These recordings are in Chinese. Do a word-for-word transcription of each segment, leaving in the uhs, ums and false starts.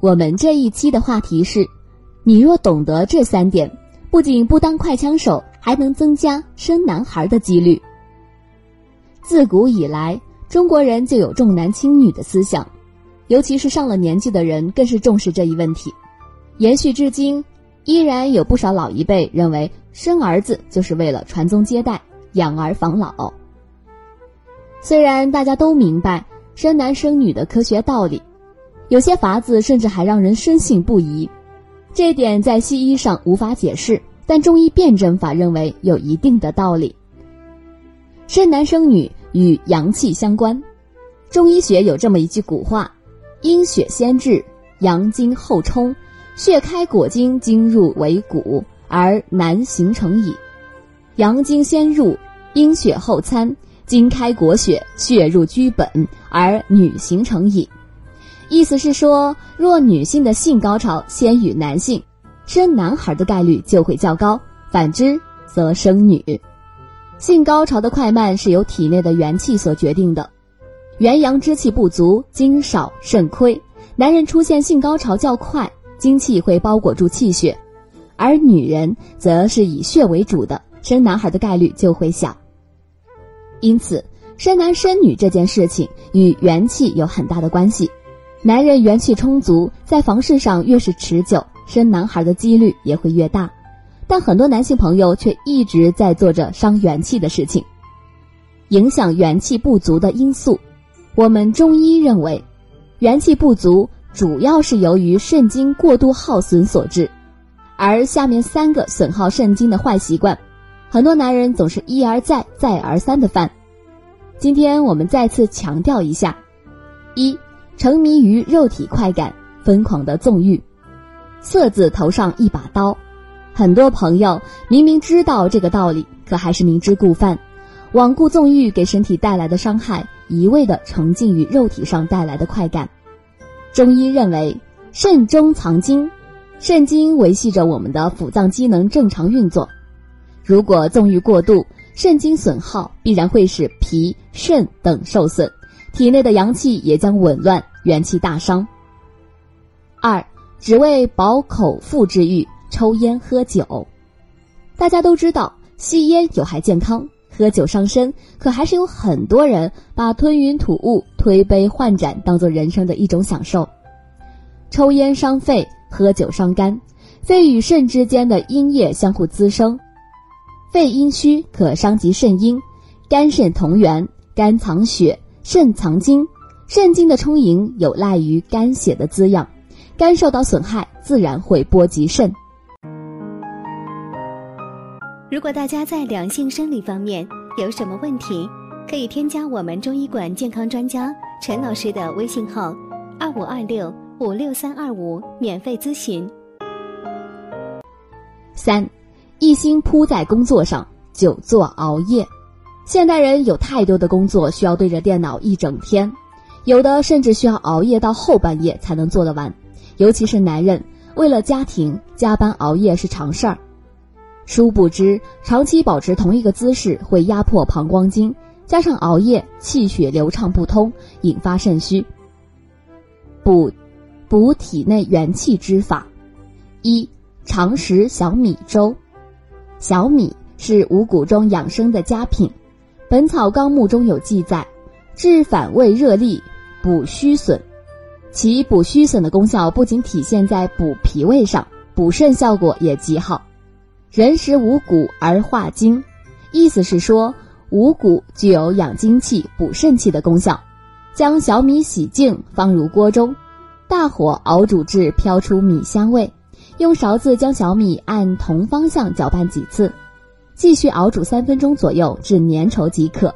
我们这一期的话题是：你若懂得这三点，不仅不当快枪手，还能增加生男孩的几率。自古以来，中国人就有重男轻女的思想，尤其是上了年纪的人更是重视这一问题。延续至今，依然有不少老一辈认为生儿子就是为了传宗接代、养儿防老。虽然大家都明白生男生女的科学道理，有些法子甚至还让人深信不疑，这点在西医上无法解释，但中医辩证法认为有一定的道理。生男生女与阳气相关，中医学有这么一句古话：阴血先至，阳精后充，血开果经，经入为骨而难形成矣。阳经先入，阴血后参，经开果血，血入居本而女形成矣。意思是说，若女性的性高潮先于男性，生男孩的概率就会较高，反之则生女。性高潮的快慢是由体内的元气所决定的，元阳之气不足，精少肾亏，男人出现性高潮较快，精气会包裹住气血，而女人则是以血为主的，生男孩的概率就会小。因此，生男生女这件事情与元气有很大的关系，男人元气充足，在房事上越是持久，生男孩的几率也会越大，但很多男性朋友却一直在做着伤元气的事情。影响元气不足的因素，我们中医认为元气不足主要是由于肾精过度耗损所致，而下面三个损耗肾精的坏习惯，很多男人总是一而再再而三的犯。今天我们再次强调一下：一、沉迷于肉体快感，疯狂的纵欲，色字头上一把刀。很多朋友明明知道这个道理，可还是明知故犯，罔顾纵欲给身体带来的伤害，一味地沉浸于肉体上带来的快感。中医认为肾中藏精，肾精维系着我们的腑脏机能正常运作，如果纵欲过度，肾精损耗必然会使脾、肾等受损，体内的阳气也将紊乱，元气大伤。二、只为饱口腹之欲，抽烟喝酒。大家都知道吸烟有害健康，喝酒伤身，可还是有很多人把吞云吐雾、推杯换盏当作人生的一种享受。抽烟伤肺，喝酒伤肝，肺与肾之间的阴液相互滋生，肺阴虚可伤及肾阴，肝肾同源，肝藏血，肾藏精，肾精的充盈有赖于肝血的滋养，肝受到损害自然会波及肾。如果大家在两性生理方面有什么问题，可以添加我们中医馆健康专家陈老师的微信号二五二六五六三二五免费咨询。三、一心扑在工作上，久坐熬夜。现代人有太多的工作需要对着电脑一整天，有的甚至需要熬夜到后半夜才能做得完，尤其是男人，为了家庭加班熬夜是常事儿。殊不知长期保持同一个姿势会压迫膀胱经，加上熬夜气血流畅不通，引发肾虚。补补体内元气之法：一、常食小米粥。小米是五谷中养生的佳品，《本草纲目》中有记载，治反胃热痢，补虚损。其补虚损的功效不仅体现在补脾胃上，补肾效果也极好。人食五谷而化精，意思是说五谷具有养精气、补肾气的功效。将小米洗净，放入锅中，大火熬煮至飘出米香味，用勺子将小米按同方向搅拌几次，继续熬煮三分钟左右，至粘稠即可。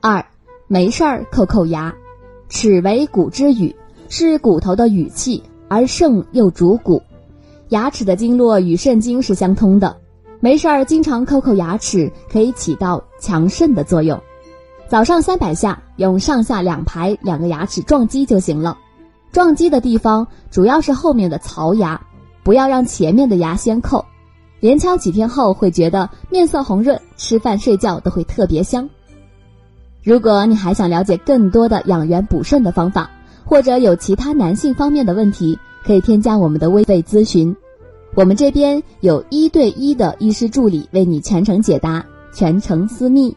二、没事儿扣扣牙。齿为骨之羽，是骨头的羽气，而肾又主骨，牙齿的经络与肾经是相通的，没事儿经常抠抠牙齿可以起到强肾的作用。早上三百下，用上下两排两个牙齿撞击就行了，撞击的地方主要是后面的槽牙，不要让前面的牙先扣，连敲几天后会觉得面色红润，吃饭睡觉都会特别香。如果你还想了解更多的养元补肾的方法，或者有其他男性方面的问题，可以添加我们的微费咨询，我们这边有一对一的医师助理为你全程解答，全程私密。